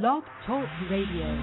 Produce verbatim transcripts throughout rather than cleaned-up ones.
Blog Talk Radio.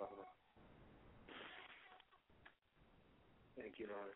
Father. Thank you, Lord.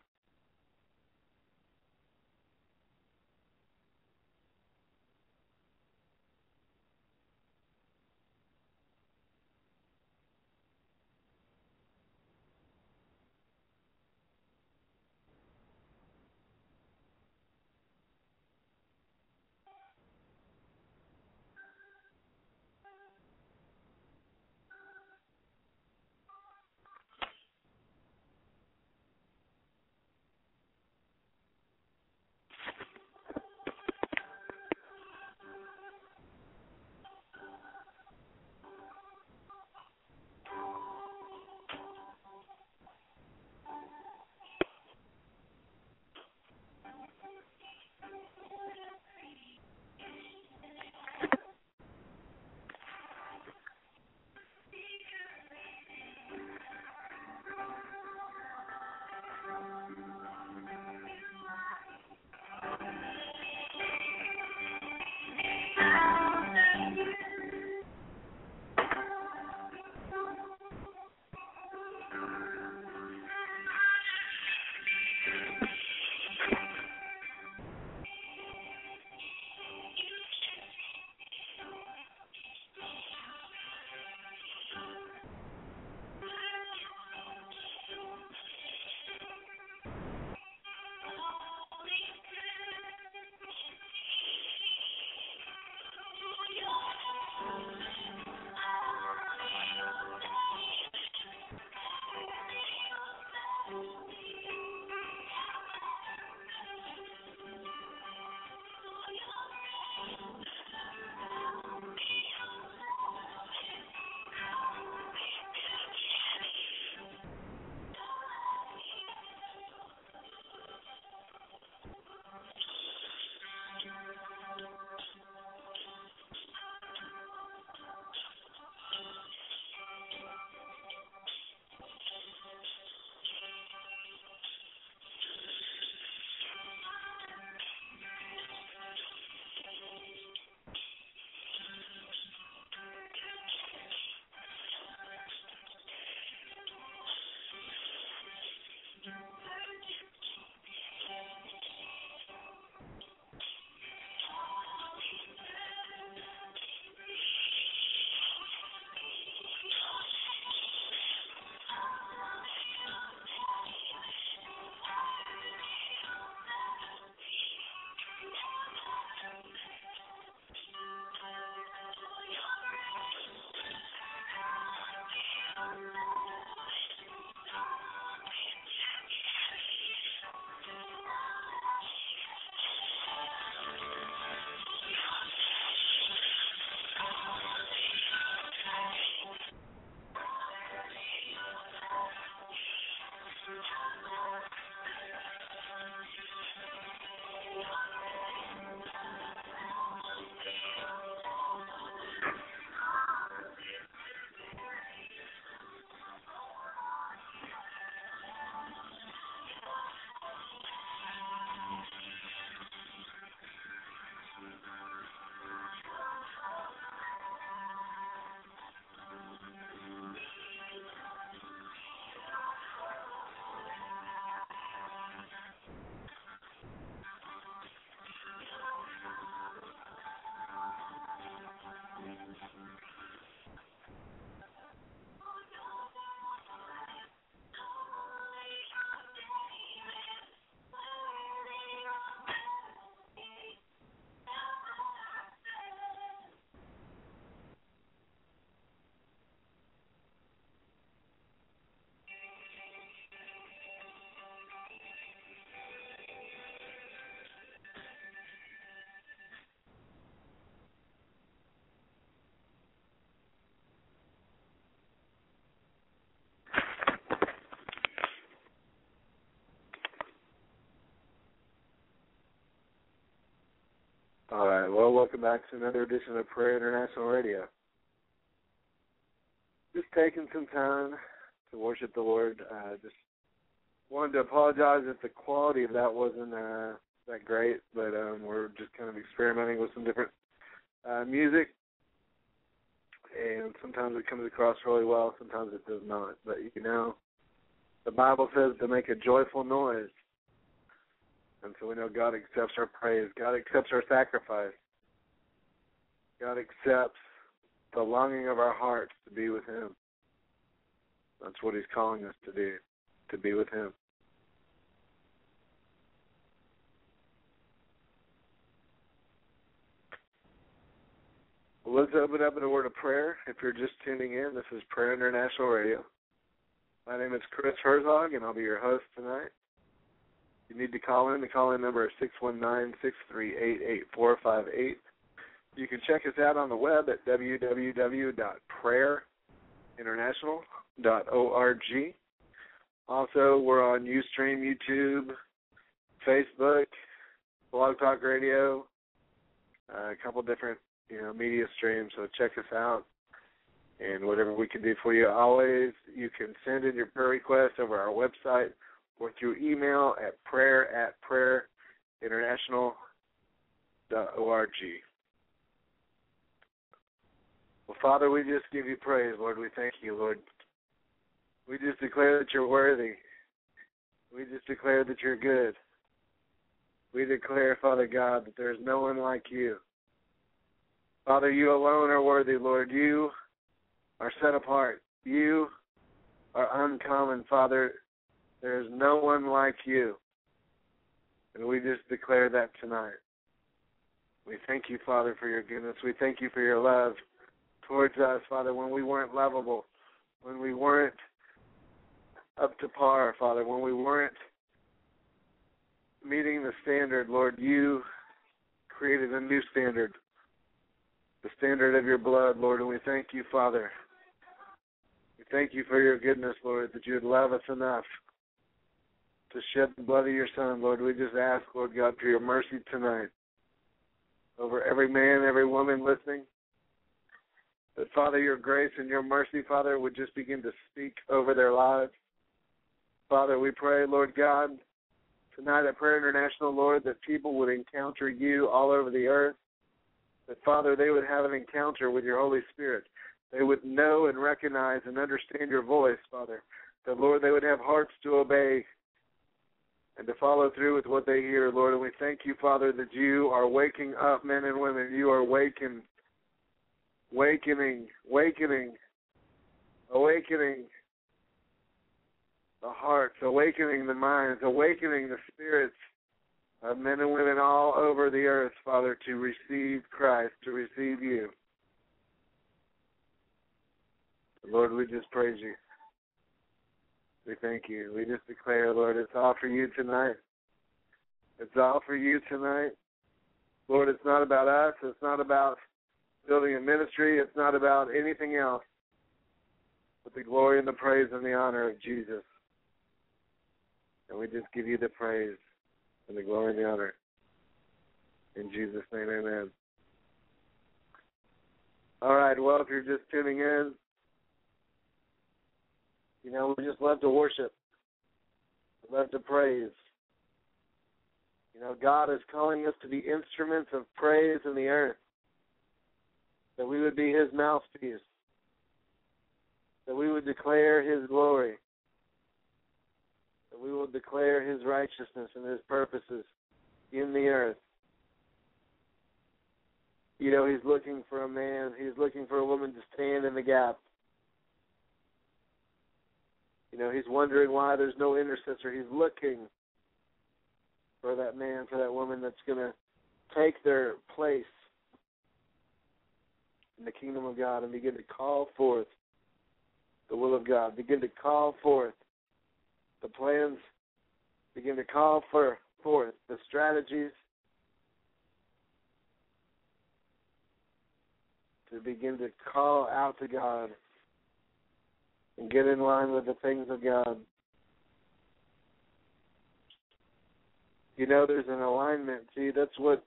All right, well, welcome back to another edition of Prayer International Radio. Just taking some time to worship the Lord. Uh, just wanted to apologize if the quality of that wasn't uh, that great, but um, we're just kind of experimenting with some different uh, music. and sometimes it comes across really well, sometimes it does not. But, you know, the Bible says to make a joyful noise. And so we know God accepts our praise. God accepts our sacrifice. God accepts the longing of our hearts to be with him. That's what he's calling us to do, to be with him. Well, let's open up in a word of prayer. If you're just tuning in, this is Prayer International Radio. My name is Chris Herzog, and I'll be your host tonight. You need to call in. The call-in number is six one nine, six three eight, eight four five eight. You can check us out on the web at w w w dot prayer international dot org. Also, we're on Ustream, YouTube, Facebook, Blog Talk Radio, uh, a couple different you know media streams, so check us out. And whatever we can do for you, always, you can send in your prayer requests over our website or through email at prayer at prayerinternational.org. Well, Father, we just give you praise, Lord. We thank you, Lord. We just declare that you're worthy. We just declare that you're good. We declare, Father God, that there is no one like you. Father, you alone are worthy, Lord. You are set apart. You are uncommon, Father. There is no one like you. And we just declare that tonight. We thank you, Father, for your goodness. We thank you for your love towards us, Father, when we weren't lovable, when we weren't up to par, Father, when we weren't meeting the standard, Lord, you created a new standard, the standard of your blood, Lord, and we thank you, Father. We thank you for your goodness, Lord, that you would love us enough to shed the blood of your Son, Lord. We just ask, Lord God, for your mercy tonight over every man, every woman listening. That, Father, your grace and your mercy, Father, would just begin to speak over their lives. Father, we pray, Lord God, tonight at Prayer International, Lord, that people would encounter you all over the earth. That, Father, they would have an encounter with your Holy Spirit. They would know and recognize and understand your voice, Father. That, Lord, they would have hearts to obey and to follow through with what they hear, Lord. And we thank you, Father, that you are waking up men and women. You are waking Awakening, awakening, awakening the hearts, awakening the minds, awakening the spirits of men and women all over the earth, Father, to receive Christ, to receive you. Lord, we just praise you. We thank you. We just declare, Lord, it's all for you tonight. It's all for you tonight. Lord, it's not about us. It's not about building a ministry, it's not about anything else but the glory and the praise and the honor of Jesus. And we just give you the praise and the glory and the honor. In Jesus' name, amen. All right, well, if you're just tuning in, you know, we just love to worship. We love to praise. You know, God is calling us to be instruments of praise in the earth. That we would be his mouthpiece, that we would declare his glory, that we will declare his righteousness and his purposes in the earth. You know, he's looking for a man, he's looking for a woman to stand in the gap. You know, he's wondering why there's no intercessor. He's looking for that man, for that woman that's going to take their place in the kingdom of God and begin to call forth the will of God, begin to call forth the plans, begin to call for, forth the strategies to begin to call out to God and get in line with the things of God. You know, there's an alignment. See, that's what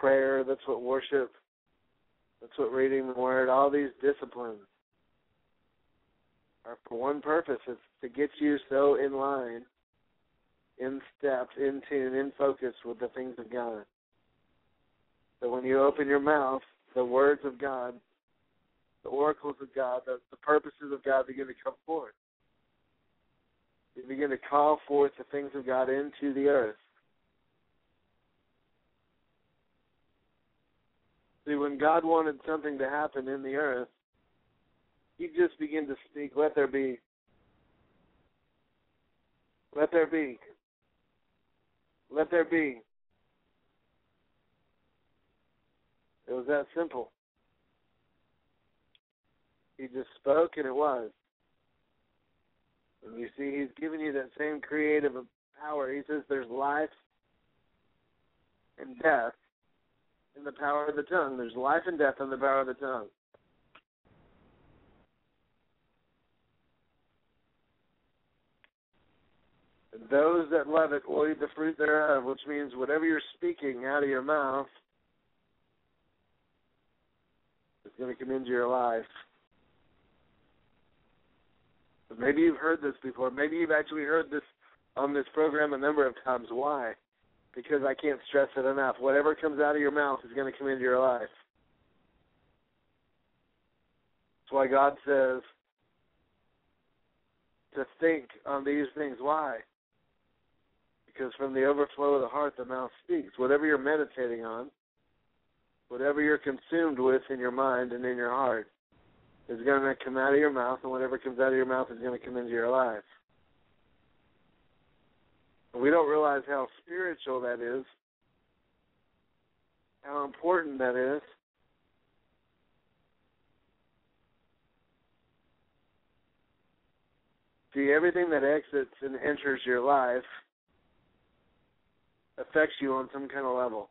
prayer, that's what worship, that's what reading the Word, all these disciplines are for one purpose. It's to get you so in line, in step, in tune, in focus with the things of God. So when you open your mouth, the words of God the oracles of God, the, the purposes of God begin to come forth. They begin to call forth the things of God into the earth. See, when God wanted something to happen in the earth, He just began to speak, let there be. Let there be. Let there be. It was that simple. He just spoke and it was. And you see, He's given you that same creative power. He says there's life and death in the power of the tongue. There's life and death in the power of the tongue. And those that love it will eat the fruit thereof, which means whatever you're speaking out of your mouth is going to come into your life. Maybe you've heard this before. Maybe you've actually heard this on this program a number of times. Why? Because I can't stress it enough. Whatever comes out of your mouth is going to come into your life. That's why God says to think on these things. Why? Because from the overflow of the heart, the mouth speaks. Whatever you're meditating on, whatever you're consumed with in your mind and in your heart, is going to come out of your mouth, and whatever comes out of your mouth is going to come into your life. And we don't realize how spiritual that is, how important that is. See, everything that exits and enters your life affects you on some kind of level.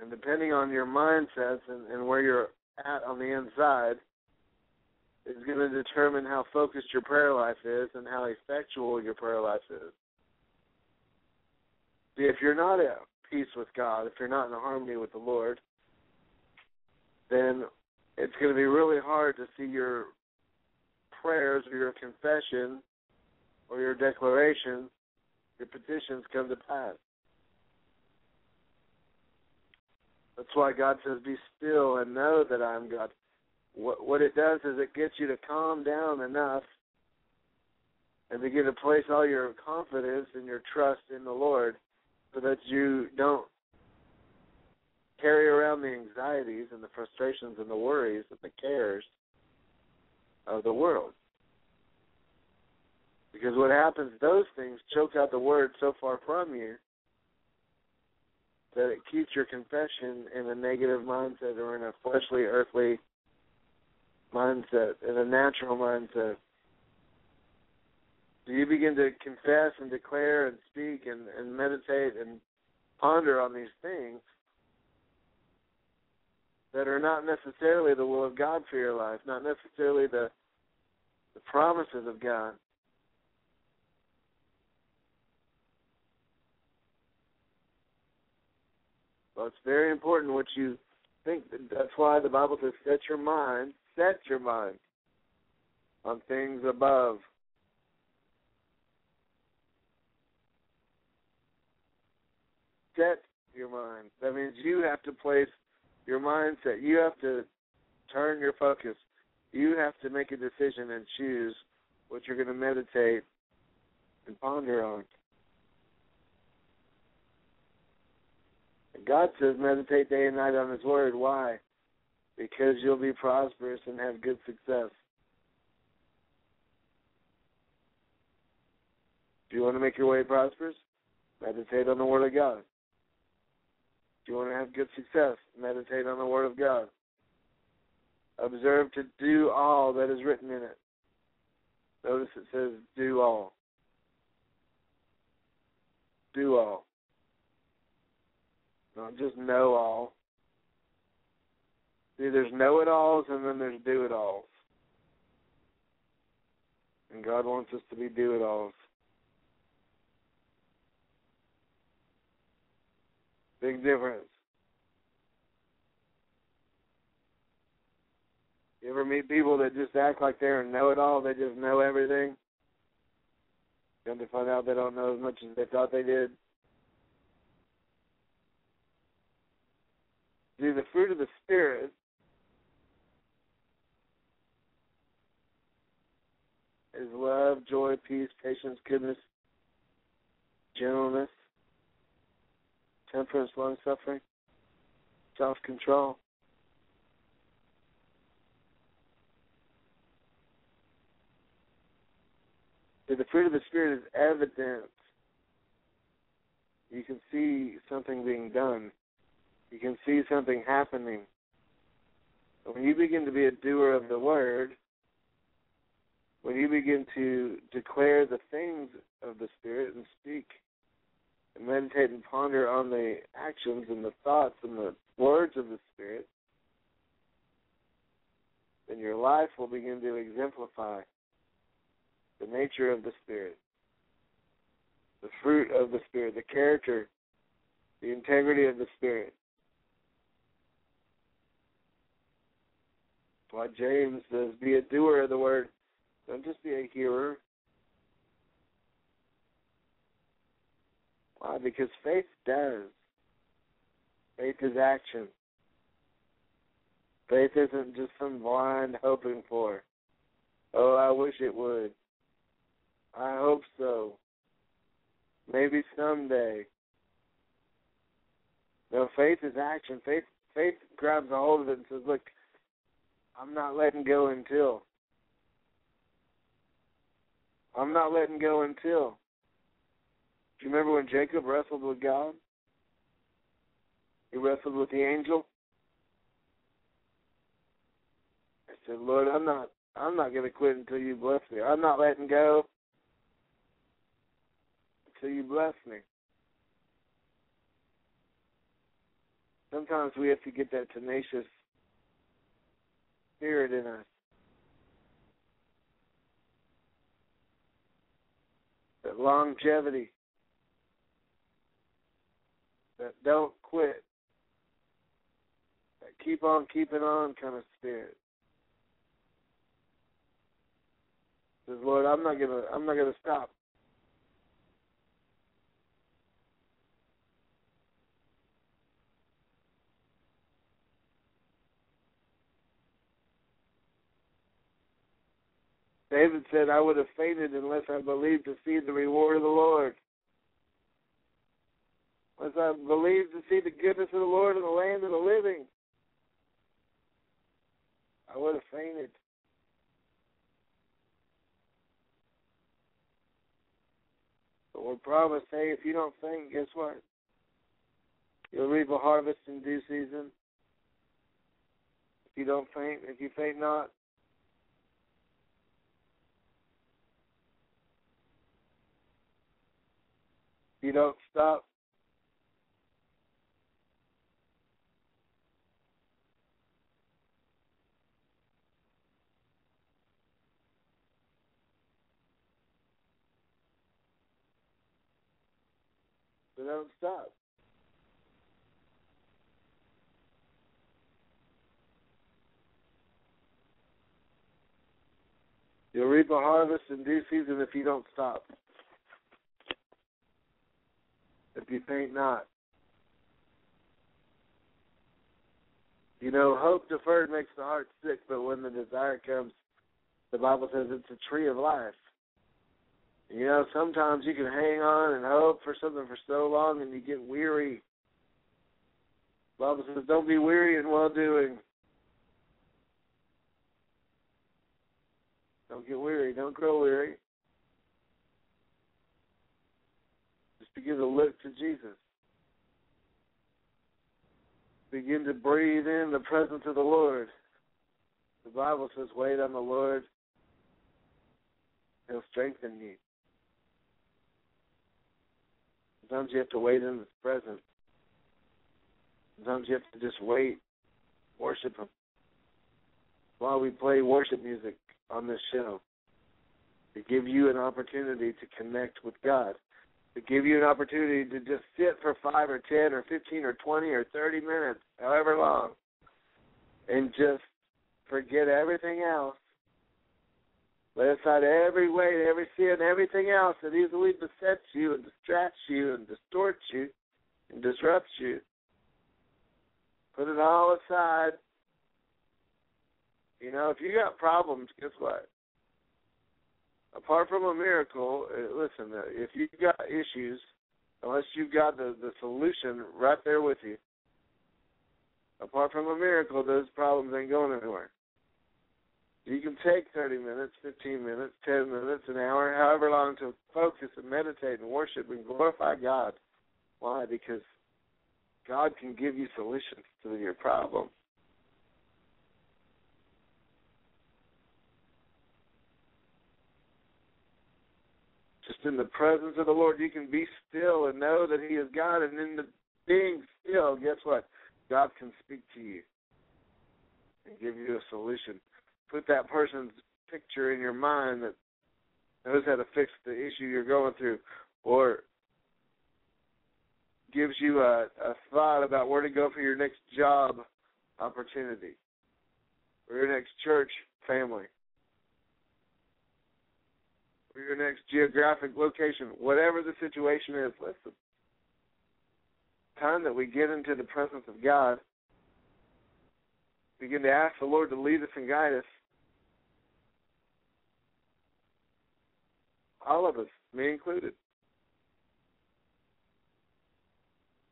And depending on your mindsets and, and where you're at on the inside is going to determine how focused your prayer life is and how effectual your prayer life is. See, if you're not at peace with God, if you're not in harmony with the Lord, then it's going to be really hard to see your prayers or your confession or your declaration, your petitions come to pass. That's why God says, be still and know that I am God. What, what it does is it gets you to calm down enough and begin to place all your confidence and your trust in the Lord so that you don't carry around the anxieties and the frustrations and the worries and the cares of the world. Because what happens, those things choke out the word so far from you that it keeps your confession in a negative mindset or in a fleshly, earthly mindset, in a natural mindset. So you begin to confess and declare and speak and, and meditate and ponder on these things that are not necessarily the will of God for your life, not necessarily the, the promises of God. Well, it's very important what you think. That's why the Bible says, set your mind, set your mind on things above. Set your mind. That means you have to place your mindset. You have to turn your focus. You have to make a decision and choose what you're going to meditate and ponder on. God says meditate day and night on His Word. Why? Because you'll be prosperous and have good success. Do you want to make your way prosperous? Meditate on the Word of God. Do you want to have good success? Meditate on the Word of God. Observe to do all that is written in it. Notice it says do all. Do all. Don't just know all. See, there's know-it-alls and then there's do-it-alls. And God wants us to be do-it-alls. Big difference. You ever meet people that just act like they're a know-it-all, they just know everything? Come to find out they don't know as much as they thought they did. See, the fruit of the Spirit is love, joy, peace, patience, goodness, gentleness, temperance, long-suffering, self-control. If the fruit of the Spirit is evident, you can see something being done. You can see something happening. And when you begin to be a doer of the Word, when you begin to declare the things of the Spirit and speak and meditate and ponder on the actions and the thoughts and the words of the Spirit, then your life will begin to exemplify the nature of the Spirit, the fruit of the Spirit, the character, the integrity of the Spirit. That's why James says, be a doer of the Word. Don't just be a hearer. Why? Because faith does. Faith is action. Faith isn't just some blind hoping for, oh, I wish it would. I hope so. Maybe someday. No, faith is action. Faith faith grabs a hold of it and says, look, I'm not letting go until. I'm not letting go until. Do you remember when Jacob wrestled with God? He wrestled with the angel. I said, Lord, I'm not I'm not gonna quit until you bless me. I'm not letting go until you bless me. Sometimes we have to get that tenacious spirit in us. That longevity, that don't quit, that keep on keeping on kind of spirit. Says, Lord, I'm not gonna, I'm not gonna stop. David said, I would have fainted unless I believed to see the reward of the Lord. Unless I believed to see the goodness of the Lord in the land of the living, I would have fainted. The Lord promised, hey, if you don't faint, guess what? You'll reap a harvest in due season. If you don't faint, if you faint not, you don't stop. You don't stop. You'll reap a harvest in due season if you don't stop. If you faint not. You know, hope deferred makes the heart sick, but when the desire comes, the Bible says it's a tree of life. You know, sometimes you can hang on and hope for something for so long and you get weary. The Bible says don't be weary in well-doing. Don't get weary. Don't grow weary. Begin to look to Jesus. Begin to breathe in the presence of the Lord. The Bible says, wait on the Lord. He'll strengthen you. Sometimes you have to wait in His presence. Sometimes you have to just wait, worship Him. While we play worship music on this show, to give you an opportunity to connect with God. To give you an opportunity to just sit for five or ten or fifteen or twenty or thirty minutes, however long, and just forget everything else. Let aside every weight, every sin, everything else that easily besets you and distracts you and distorts you and disrupts you. Put it all aside. You know, if you got problems, guess what? apart from a miracle, listen, if you've got issues, unless you've got the, the solution right there with you, apart from a miracle, those problems ain't going anywhere. You can take thirty minutes, fifteen minutes, ten minutes, an hour, however long, to focus and meditate and worship and glorify God. Why? Because God can give you solutions to your problem. Just in the presence of the Lord, you can be still and know that He is God. And in the being still, guess what? God can speak to you and give you a solution. Put that person's picture in your mind that knows how to fix the issue you're going through, or gives you a, a thought about where to go for your next job opportunity or your next church family or your next geographic location, whatever the situation is. Listen, time that we get into the presence of God, begin to ask the Lord to lead us and guide us. All of us, me included.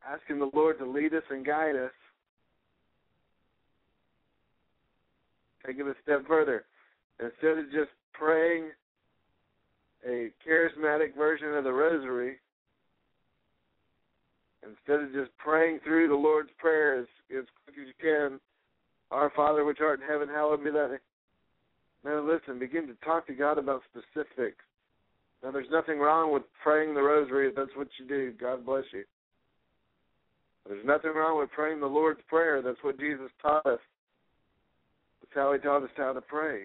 Asking the Lord to lead us and guide us. Take it a step further. Instead of just praying a charismatic version of the rosary, instead of just praying through the Lord's Prayer as, as quick as you can, Our Father which art in heaven, hallowed be thy name. Now listen, begin to talk to God about specifics. Now there's nothing wrong with praying the rosary if that's what you do. God bless you. There's nothing wrong with praying the Lord's Prayer. That's what Jesus taught us. That's how He taught us how to pray.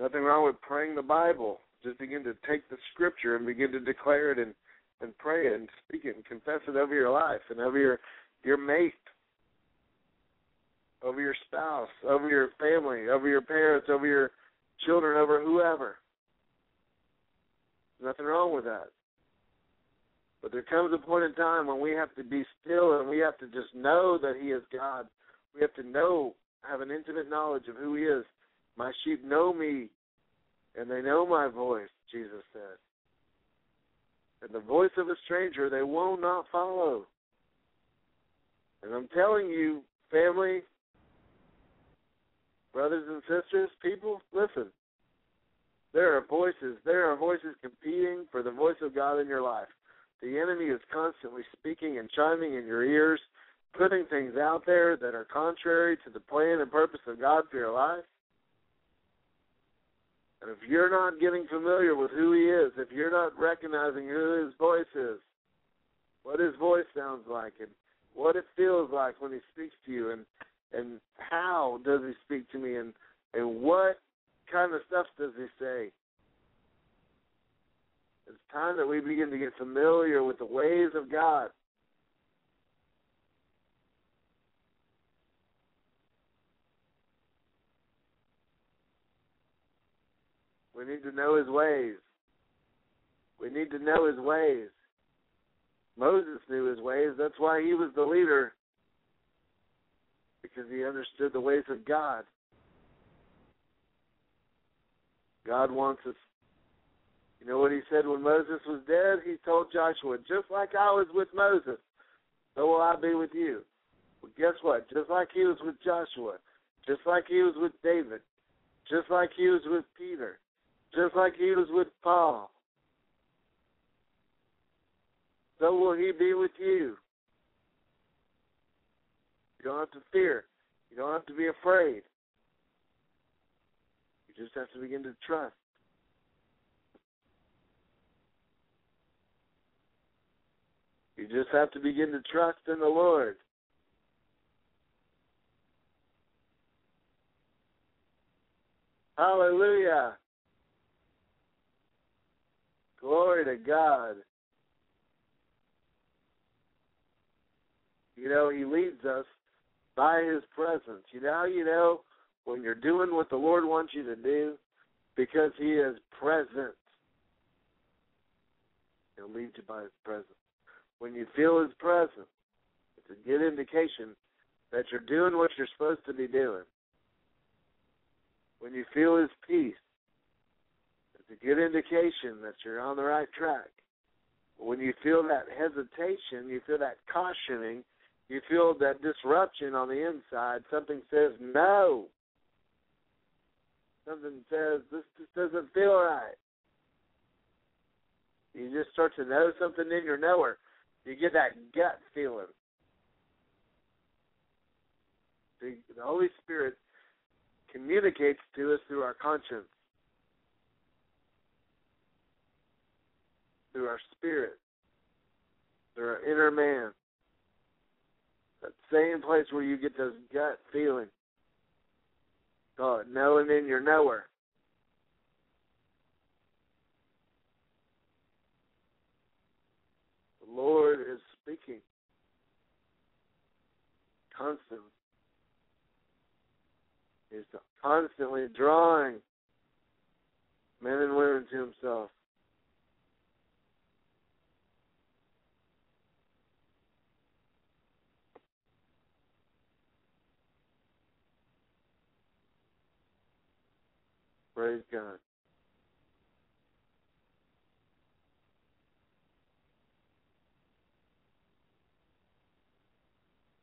Nothing wrong with praying the Bible. Just begin to take the Scripture and begin to declare it and, and pray it and speak it and confess it over your life and over your, your mate, over your spouse, over your family, over your parents, over your children, over whoever. There's nothing wrong with that. But there comes a point in time when we have to be still and we have to just know that He is God. We have to know, have an intimate knowledge of who He is. My sheep know me, and they know my voice, Jesus said. And the voice of a stranger they will not follow. And I'm telling you, family, brothers and sisters, people, listen. There are voices. There are voices competing for the voice of God in your life. The enemy is constantly speaking and chiming in your ears, putting things out there that are contrary to the plan and purpose of God for your life. And if you're not getting familiar with who He is, if you're not recognizing who His voice is, what His voice sounds like, and what it feels like when He speaks to you, and and how does He speak to me, and, and what kind of stuff does He say? It's time that we begin to get familiar with the ways of God. We need to know His ways. We need to know His ways. Moses knew His ways. That's why he was the leader, because he understood the ways of God. God wants us. You know what He said when Moses was dead? He told Joshua, just like I was with Moses, so will I be with you. Well, guess what? Just like He was with Joshua, just like He was with David, just like He was with Peter, just like He was with Paul, so will He be with you. You don't have to fear. You don't have to be afraid. You just have to begin to trust. You just have to begin to trust in the Lord. Hallelujah. Glory to God. You know, He leads us by His presence. You know, you know when you're doing what the Lord wants you to do, because He is present. He'll lead you by His presence. When you feel His presence, it's a good indication that you're doing what you're supposed to be doing. When you feel His peace, good indication that you're on the right track. When you feel that hesitation, you feel that cautioning, you feel that disruption on the inside, something says no. Something says, this just doesn't feel right. You just start to know something in your knower. You get that gut feeling. The, the Holy Spirit communicates to us through our conscience, through our spirit, through our inner man. That same place where you get those gut feelings. Call it knowing in your knower. The Lord is speaking constantly. He's constantly drawing men and women to himself. Praise God.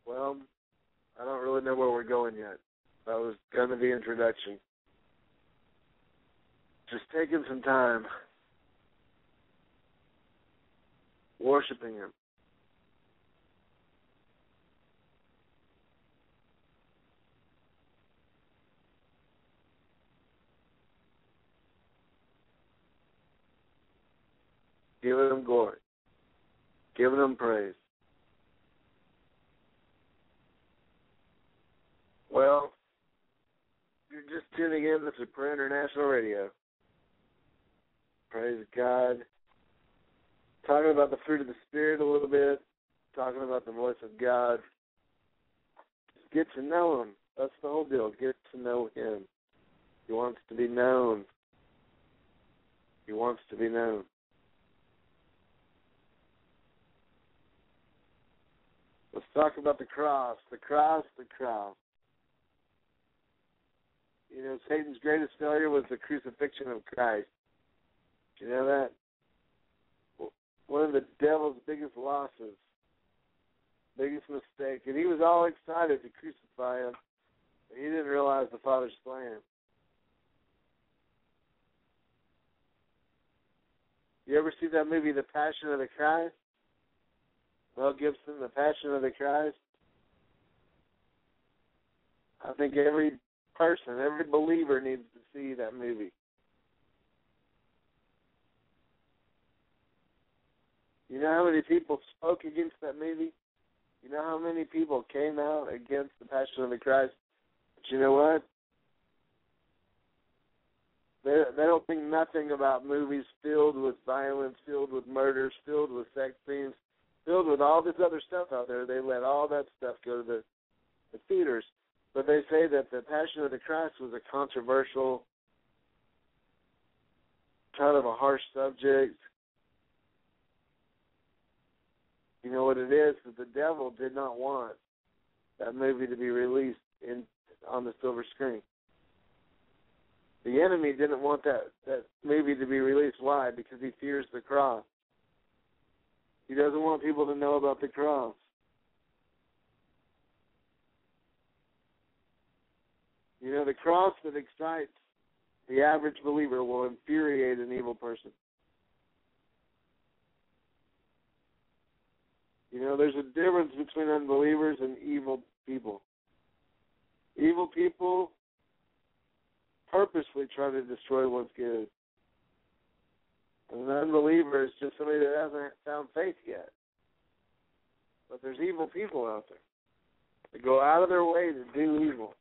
Well, I don't really know where we're going yet. That was going to be introduction. Just taking some time, worshiping Him. Giving Him glory. Giving Him praise. Well, you're just tuning in. This is Prayer International Radio. Praise God. Talking about the fruit of the Spirit a little bit. Talking about the voice of God. Just get to know Him. That's the whole deal. Get to know Him. He wants to be known. He wants to be known. Let's talk about the cross, the cross, the cross. You know, Satan's greatest failure was the crucifixion of Christ. Do you know that? One of the devil's biggest losses, biggest mistake. And he was all excited to crucify Him. He didn't realize the Father's plan. You ever see that movie, The Passion of the Christ? Mel Gibson, The Passion of the Christ. I think every person, every believer needs to see that movie. You know how many people spoke against that movie? You know how many people came out against The Passion of the Christ? But you know what? They, they don't think nothing about movies filled with violence, filled with murders, filled with sex scenes, filled with all this other stuff out there. They let all that stuff go to the, the theaters. But they say that The Passion of the Christ was a controversial, kind of a harsh subject. You know what it is? That the devil did not want that movie to be released in on the silver screen. The enemy didn't want that, that movie to be released. Why? Because he fears the cross. He doesn't want people to know about the cross. You know, the cross that excites the average believer will infuriate an evil person. You know, there's a difference between unbelievers and evil people. Evil people purposely try to destroy what's good. An unbeliever is just somebody that hasn't found faith yet. But there's evil people out there that go out of their way to do evil.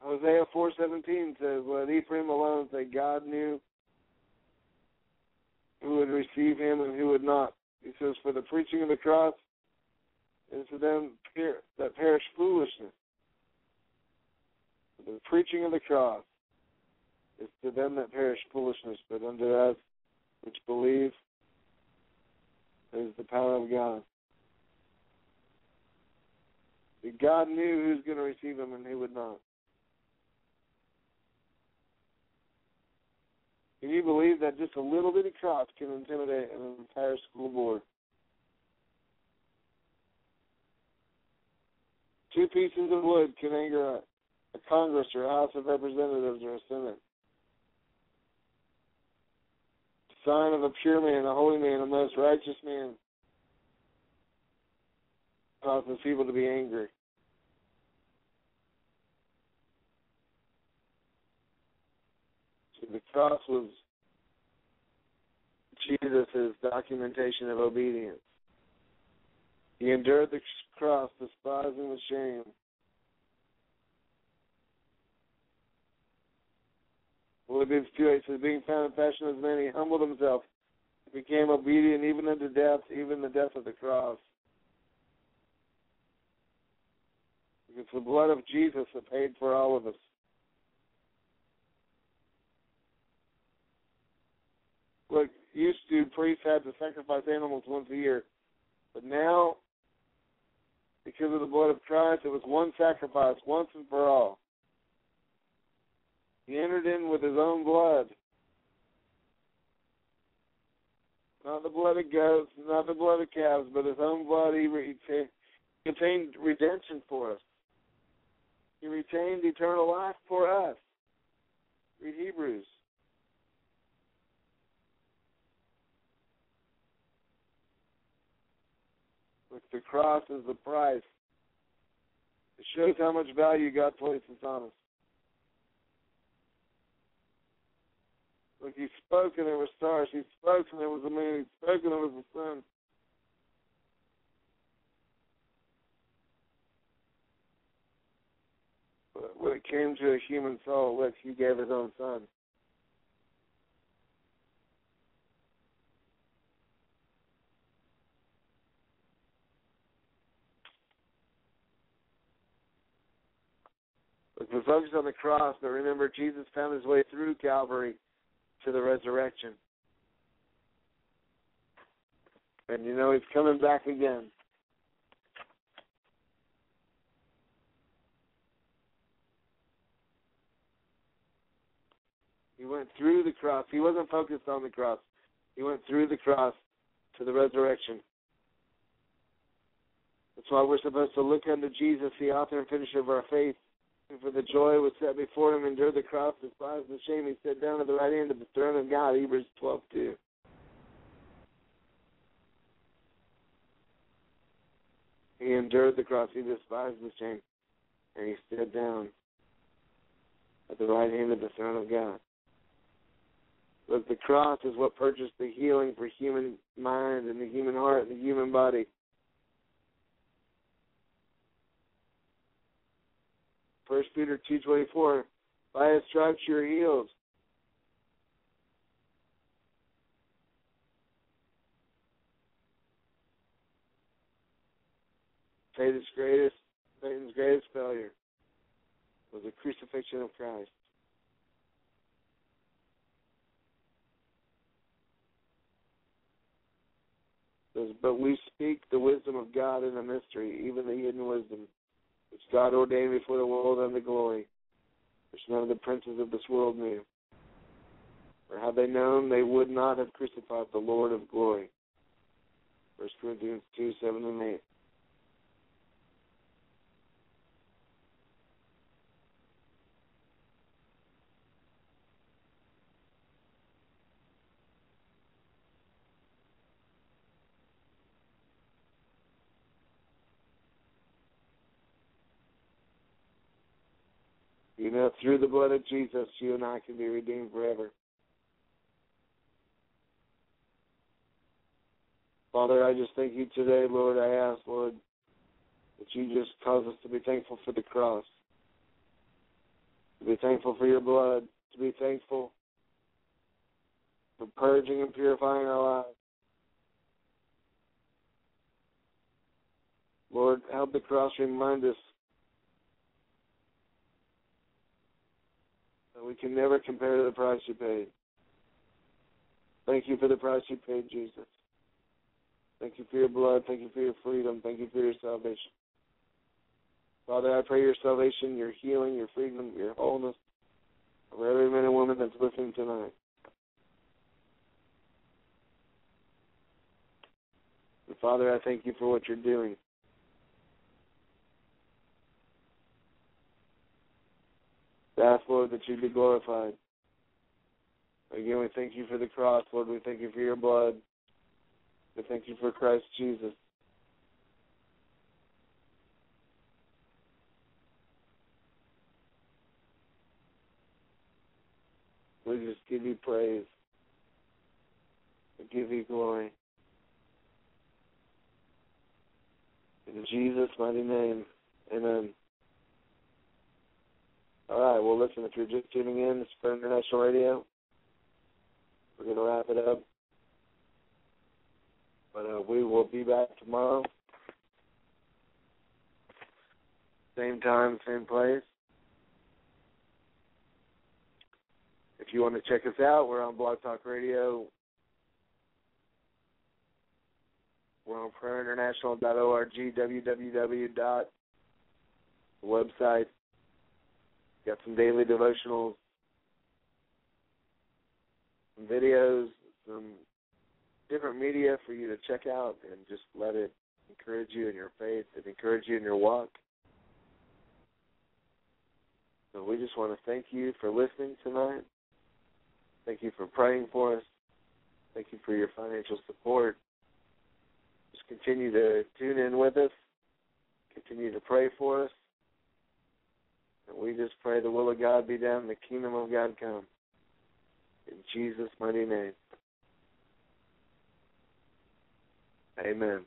Hosea four seventeen says, "Let Ephraim alone, say God knew who would receive him and who would not." He says, "For the preaching of the cross is to them that perish foolishness. The preaching of the cross is to them that perish foolishness, but unto us which believe is the power of God." God knew who's going to receive him and who would not. Can you believe that just a little bitty crotch can intimidate an entire school board? Two pieces of wood can anger a, a Congress or a House of Representatives or a Senate. The sign of a pure man, a holy man, a most righteous man causes people to be angry. The cross was Jesus' documentation of obedience. He endured the cross, despising the shame. Philippians two eight says, being found in fashion as man, he humbled himself, he became obedient even unto death, even the death of the cross. It's the blood of Jesus that paid for all of us. Look, used to, priests had to sacrifice animals once a year. But now, because of the blood of Christ, it was one sacrifice, once and for all. He entered in with his own blood. Not the blood of goats, not the blood of calves, but his own blood. He retained, retained redemption for us. He retained eternal life for us. Read Hebrews. The cross is the price. It shows how much value God places on us. Look, he spoke and there were stars. He spoke and there was a moon. He spoke and there was the sun. But when it came to a human soul, look, he gave his own son. The focus on the cross, but remember, Jesus found his way through Calvary to the resurrection. And you know, he's coming back again. He went through the cross. He wasn't focused on the cross. He went through the cross to the resurrection. That's why we're supposed to look unto Jesus, the author and finisher of our faith. And for the joy was set before him, endured the cross, despised the shame. He sat down at the right hand of the throne of God. Hebrews twelve two. He endured the cross. He despised the shame, and he sat down at the right hand of the throne of God. But the cross is what purchased the healing for human mind and the human heart and the human body. First Peter two twenty-four, by his stripes you are healed. Satan's greatest, Satan's greatest failure was the crucifixion of Christ. But we speak the wisdom of God in a mystery, even the hidden wisdom, which God ordained before the world unto glory, which none of the princes of this world knew. For had they known, they would not have crucified the Lord of glory. First Corinthians two, seven and eight. You know, through the blood of Jesus, you and I can be redeemed forever. Father, I just thank you today, Lord. I ask, Lord, that you just cause us to be thankful for the cross, to be thankful for your blood, to be thankful for purging and purifying our lives. Lord, help the cross remind us we can never compare to the price you paid. Thank you for the price you paid, Jesus. Thank you for your blood. Thank you for your freedom. Thank you for your salvation. Father, I pray your salvation, your healing, your freedom, your wholeness for every man and woman that's listening tonight. And Father, I thank you for what you're doing. Ask, Lord, that you be glorified. Again, we thank you for the cross, Lord. We thank you for your blood. We thank you for Christ Jesus. We just give you praise. We give you glory. In Jesus' mighty name, amen. All right, well, listen, if you're just tuning in, it's Prayer International Radio. We're going to wrap it up. But uh, we will be back tomorrow. Same time, same place. If you want to check us out, we're on Blog Talk Radio. We're on prayer international dot org, www. The website. Got some daily devotionals, some videos, some different media for you to check out, and just let it encourage you in your faith and encourage you in your walk. So we just want to thank you for listening tonight. Thank you for praying for us. Thank you for your financial support. Just continue to tune in with us. Continue to pray for us. And we just pray the will of God be done, the kingdom of God come. In Jesus' mighty name. Amen.